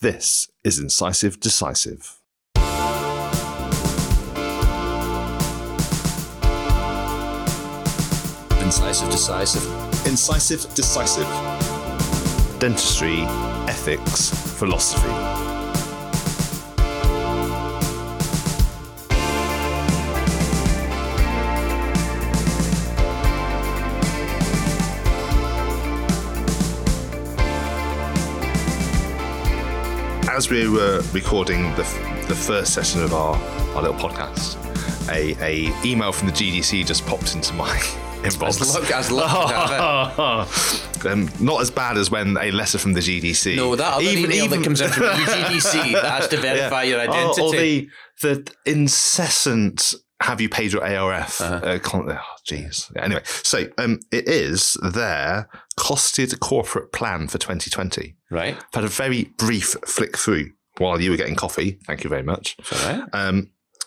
This is Incisive Decisive. Incisive Decisive. Incisive Decisive. Dentistry, ethics, philosophy. As we were recording the first session of our little podcast, a email from the GDC just popped into my inbox. Not as bad as when a letter from the GDC. No, that other email that comes in from the GDC that has to verify your identity. Or the incessant, have you paid your ARF? Anyway, so it is their costed corporate plan for 2020. Right. I've had a very brief flick through while you were getting coffee. Thank you very much. That's all right.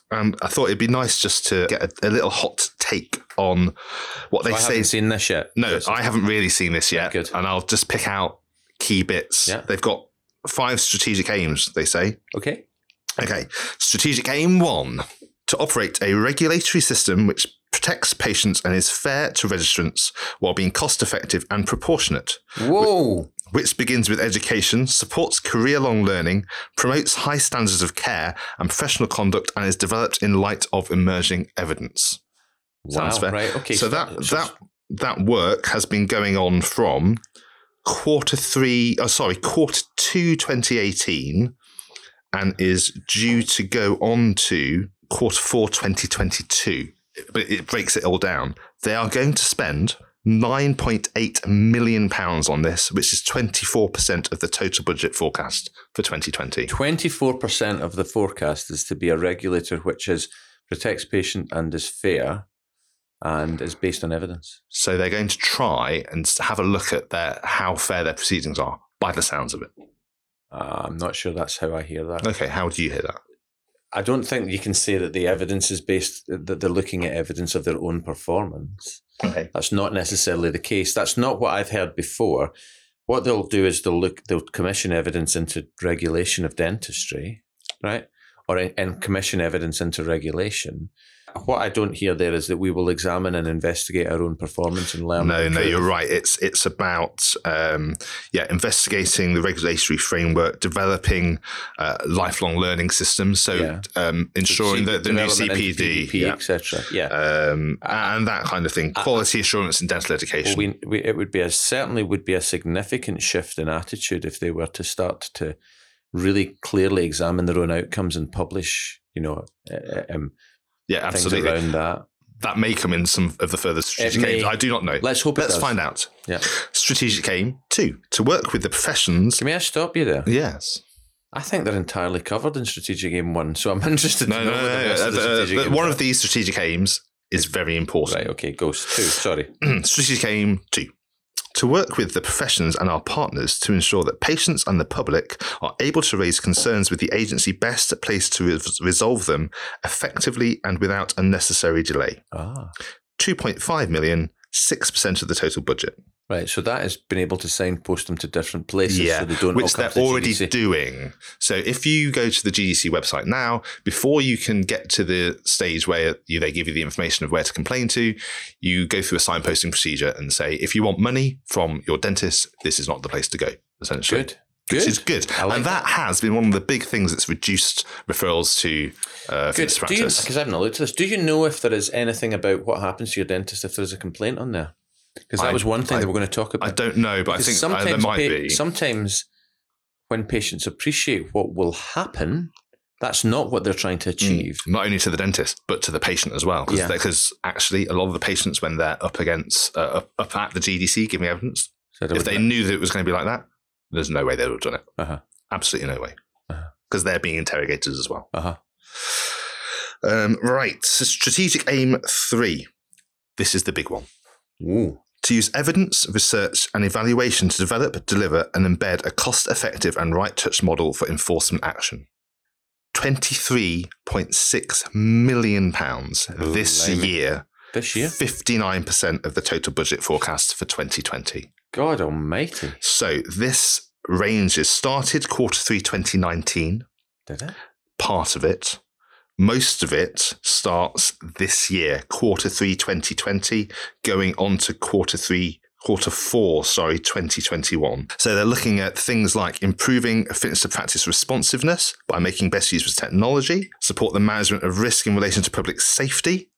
And I thought it'd be nice just to get a little hot take on what they say. I haven't seen this yet. No, I haven't really seen this yet. Good. And I'll just pick out key bits. Yeah. They've got 5 strategic aims, they say. Okay. Strategic aim 1. To operate a regulatory system which protects patients and is fair to registrants while being cost-effective and proportionate. Whoa! Which begins with education, supports career-long learning, promotes high standards of care and professional conduct, and is developed in light of emerging evidence. Wow, sounds fair. Right, okay. So that work has been going on from quarter two 2018 and is due to go on to quarter four 2022, but it breaks it all down. They are going to spend £9.8 million on this, which is 24% of the total budget forecast for 2020. 24% of the forecast is to be a regulator which protects patient and is fair and is based on evidence. So they're going to try and have a look at how fair their proceedings are, by the sounds of it. I'm not sure that's how I hear that. Okay, how do you hear that? I don't think you can say that the evidence is based, that they're looking at evidence of their own performance. Okay. That's not necessarily the case. That's not what I've heard before. What they'll do is they'll commission evidence into regulation of dentistry, right? And commission evidence into regulation. What I don't hear there is that we will examine and investigate our own performance and learn. No, you're right. It's about investigating the regulatory framework, developing lifelong learning systems. So ensuring that the new CPD, etc. And that kind of thing. Quality assurance in dental education. Well, it would be a significant shift in attitude if they were to start to really clearly examine their own outcomes and publish. Yeah, absolutely. Around that. That may come in some of the further strategic aims. I do not know. Let's hope it does. Let's find out. Yeah. Strategic aim 2, to work with the professions. Can I stop you there? Yes. I think they're entirely covered in strategic aim 1, so I'm interested to know. One of these strategic aims is very important. Right, okay, goes 2, sorry. Strategic aim 2. To work with the professions and our partners to ensure that patients and the public are able to raise concerns with the agency best placed to resolve them effectively and without unnecessary delay. 2.5 million, 6% of the total budget. Right, so that has been able to signpost them to different places, so they don't. Which they're already doing. So if you go to the GDC website now, before you can get to the stage where they give you the information of where to complain to, you go through a signposting procedure and say, if you want money from your dentist, this is not the place to go. Essentially, good. Which is good, like, and that has been one of the big things that's reduced referrals to fitness practice. Because I've not looked at this. Do you know if there is anything about what happens to your dentist if there's a complaint on there? Because that was one thing that we're going to talk about. I don't know, but because I think there might be. Sometimes when patients appreciate what will happen, that's not what they're trying to achieve. Not only to the dentist, but to the patient as well. Because actually a lot of the patients, when they're up at the GDC giving evidence, if they knew that it was going to be like that, there's no way they would have done it. Absolutely no way. Because they're being interrogated as well. Right. So strategic aim 3. This is the big one. Ooh. To use evidence, research and evaluation to develop, deliver and embed a cost-effective and right-touch model for enforcement action. £23.6 million year. This year? 59% of the total budget forecast for 2020. God almighty. So this ranges started Q3 2019. Did it? Part of it. Most of it starts this year, Q3 2020, going on to Q4, 2021. So they're looking at things like improving fitness to practice responsiveness by making best use of technology, support the management of risk in relation to public safety.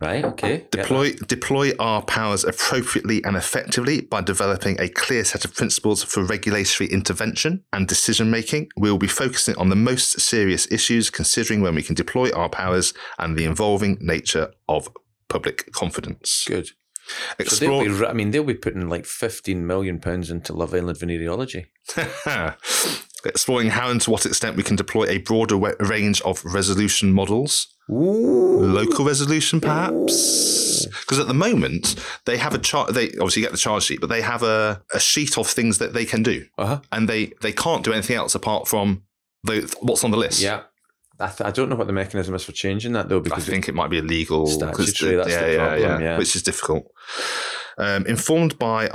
Right, okay. Deploy our powers appropriately and effectively by developing a clear set of principles for regulatory intervention and decision-making. We will be focusing on the most serious issues, considering when we can deploy our powers and the evolving nature of public confidence. Good. Explore. So they'll be putting like £15 million into Love Island venereology. Exploring how and to what extent we can deploy a broader range of resolution models. Ooh. Local resolution, perhaps, because at the moment they have a chart. They obviously get the charge sheet, but they have a sheet of things that they can do, and they can't do anything else apart from what's on the list. Yeah, I don't know what the mechanism is for changing that though. Because I think it might be illegal, statutory. That's the problem, which is difficult. Informed by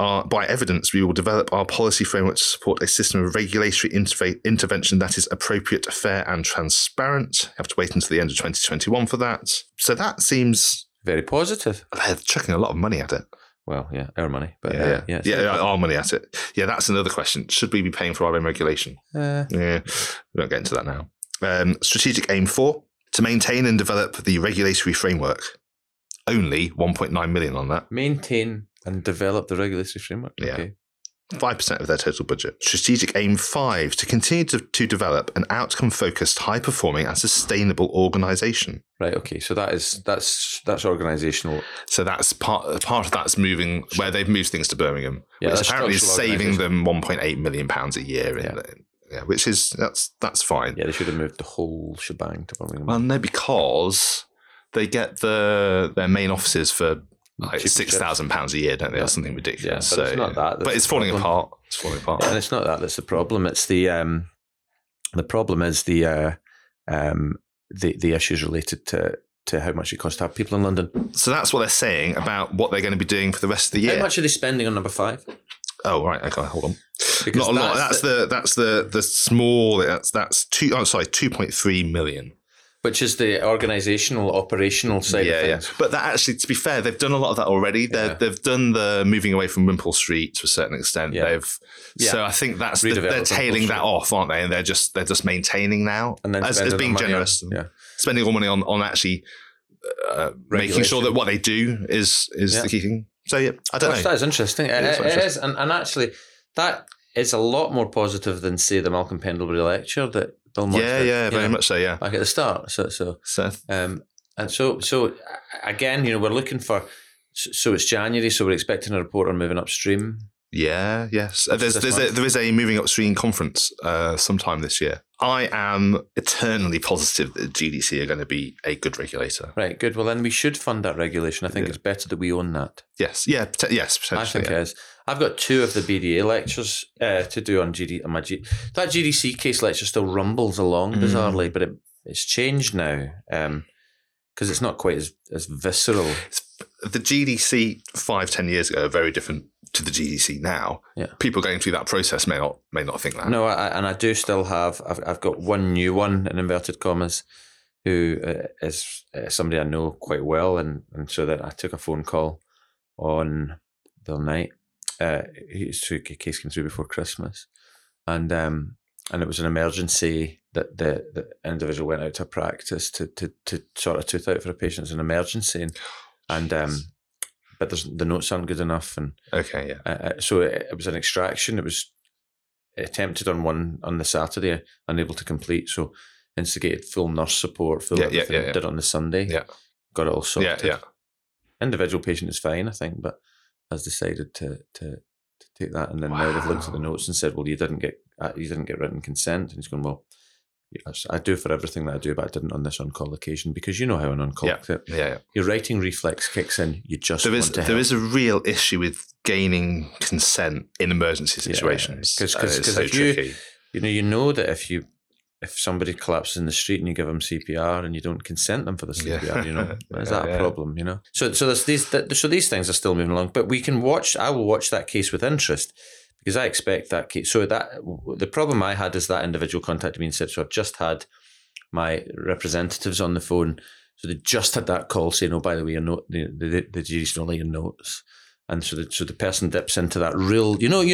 evidence, we will develop our policy framework to support a system of regulatory intervention that is appropriate, fair and transparent. You have to wait until the end of 2021 for that. So that seems... very positive. They're chucking a lot of money at it. Well, yeah, our money. But our money at it. Yeah, that's another question. Should we be paying for our own regulation? Yeah, we won't get into that now. Strategic aim 4, to maintain and develop the regulatory framework. Only 1.9 million on that. Maintain and develop the regulatory framework. Yeah. Okay. 5% of their total budget. Strategic aim 5, to continue to develop an outcome-focused, high-performing and sustainable organisation. Right, okay. So that's organisational. So that's part of that's moving, where they've moved things to Birmingham, which apparently is saving them £1.8 million a year which is, that's fine. Yeah, they should have moved the whole shebang to Birmingham. Well, no, because... they get their main offices for like £6,000 a year, don't they? Yeah. Or something ridiculous. Yeah, but so, it's not that. But it's falling apart. It's falling apart. And it's not that that's the problem. It's the problem is the issues related to how much it costs to have people in London. So that's what they're saying about what they're going to be doing for the rest of the year. How much are they spending on number 5? Oh right, okay, hold on. Because not a lot. That's 2.3 million. Which is the organisational, operational side of things. Yeah. But that actually, to be fair, they've done a lot of that already. They've done the moving away from Wimpole Street to a certain extent. Yeah. So I think that's they're tailing that off, aren't they? And they're just maintaining now and then as being generous. Spending all money on actually making sure that what they do is the key thing. So yeah, I don't know. That is interesting. It is, and actually that is a lot more positive than say the Malcolm Pendlebury lecture that. Very much so. Back at the start, so again, we're looking for. So it's January, so we're expecting a report on moving upstream. Yeah, yes. There is a moving upstream conference sometime this year. I am eternally positive that GDC are going to be a good regulator. Right, good. Well, then we should fund that regulation. I think it's better that we own that. Yes, yeah, yes. I think it is. I've got 2 of the BDA lectures to do on GDC. That GDC case lecture still rumbles along bizarrely, but it's changed now because it's not quite as visceral. The GDC 5-10 years ago are very different to the GDC now. Yeah. People going through that process may not think that. No, I do still have. I've got one new one in inverted commas, who is somebody I know quite well, and so that I took a phone call on the night. His case came through before Christmas, and it was an emergency that the individual went out to practice to sort a tooth out for a patient. It's an emergency but the notes aren't good enough, and so it was an extraction. It was attempted on the Saturday, unable to complete. So instigated full nurse support, did it on the Sunday. Yeah, got it all sorted. Yeah. Individual patient is fine, I think, but has decided to take that, and then now they've looked at the notes and said, "Well, you didn't get written consent," and he's going, "Well." I do for everything that I do, but I didn't on this on-call occasion because you know how an on-call your writing reflex kicks in. You just there is a real issue with gaining consent in emergency situations because so tricky. You know that if somebody collapses in the street and you give them CPR and you don't consent them for the CPR, is that a problem? So these things are still moving along, but I will watch that case with interest. Because I expect that. So that the problem I had is that individual contacted me and said, so I've just had my representatives on the phone. So they just had that call saying, oh, by the way, your note, the GDC's not like your notes. And so the person dips into that real, you know how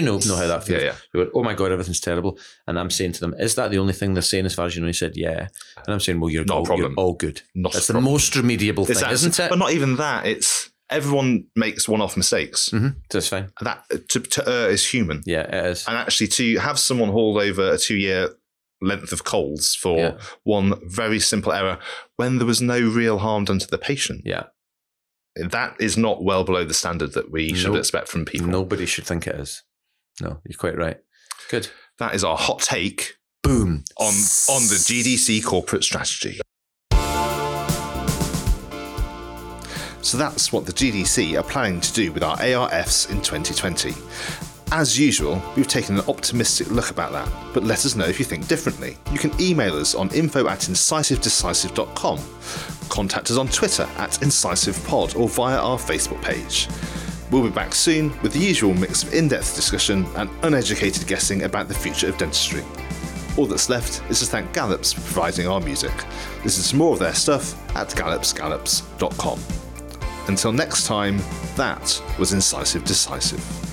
that feels. Yeah, yeah. They went, oh my God, everything's terrible. And I'm saying to them, is that the only thing they're saying as far as you know? He said, yeah. And I'm saying, well, you're all good. Not That's the problem. Most remediable thing, isn't it? But not even that. It's everyone makes one-off mistakes. Mm-hmm. That's fine. That to err is human. Yeah, it is. And actually to have someone hauled over a 2-year length of colds for one very simple error when there was no real harm done to the patient. Yeah. That is not well below the standard that we should expect from people. Nobody should think it is. No, you're quite right. Good. That is our hot take. Boom. On the GDC corporate strategy. So that's what the GDC are planning to do with our ARFs in 2020. As usual, we've taken an optimistic look about that, but let us know if you think differently. You can email us on info@incisivedecisive.com, contact us on Twitter @IncisivePod or via our Facebook page. We'll be back soon with the usual mix of in-depth discussion and uneducated guessing about the future of dentistry. All that's left is to thank Gallops for providing our music. Listen to more of their stuff at gallopsgallops.com. Until next time, that was Incisive Decisive.